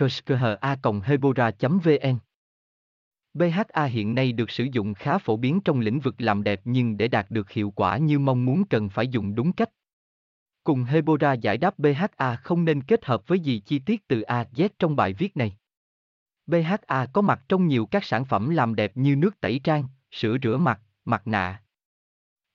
kushkha@hebora.vn. BHA hiện nay được sử dụng khá phổ biến trong lĩnh vực làm đẹp, nhưng để đạt được hiệu quả như mong muốn cần phải dùng đúng cách. Cùng Hebora giải đáp BHA không nên kết hợp với gì chi tiết từ A Z trong bài viết này. BHA có mặt trong nhiều các sản phẩm làm đẹp như nước tẩy trang, sữa rửa mặt, mặt nạ.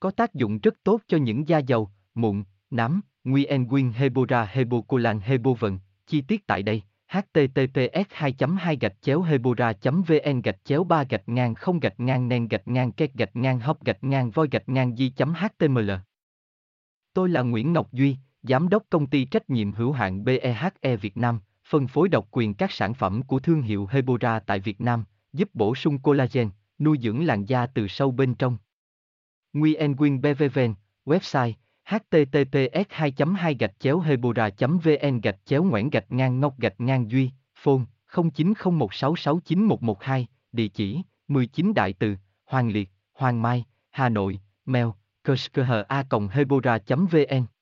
Có tác dụng rất tốt cho những da dầu, mụn, nám. Nguyen Hebora Hebocolan Hebovn, chi tiết tại đây. https://hebora.vn/0-nen-ket-voi-di.html. Tôi là Nguyễn Ngọc Duy, Giám đốc Công ty Trách nhiệm hữu hạn BEHE Việt Nam, phân phối độc quyền các sản phẩm của thương hiệu Hebora tại Việt Nam, giúp bổ sung collagen, nuôi dưỡng làn da từ sâu bên trong. Nguyen BVVN, website https://hebora.vn/Nguyễn-Ngọc-Duy, phone 0901669112, địa chỉ 19 Đại Từ, Hoàng Liệt, Hoàng Mai, Hà Nội, mail kushkha@hebora.vn.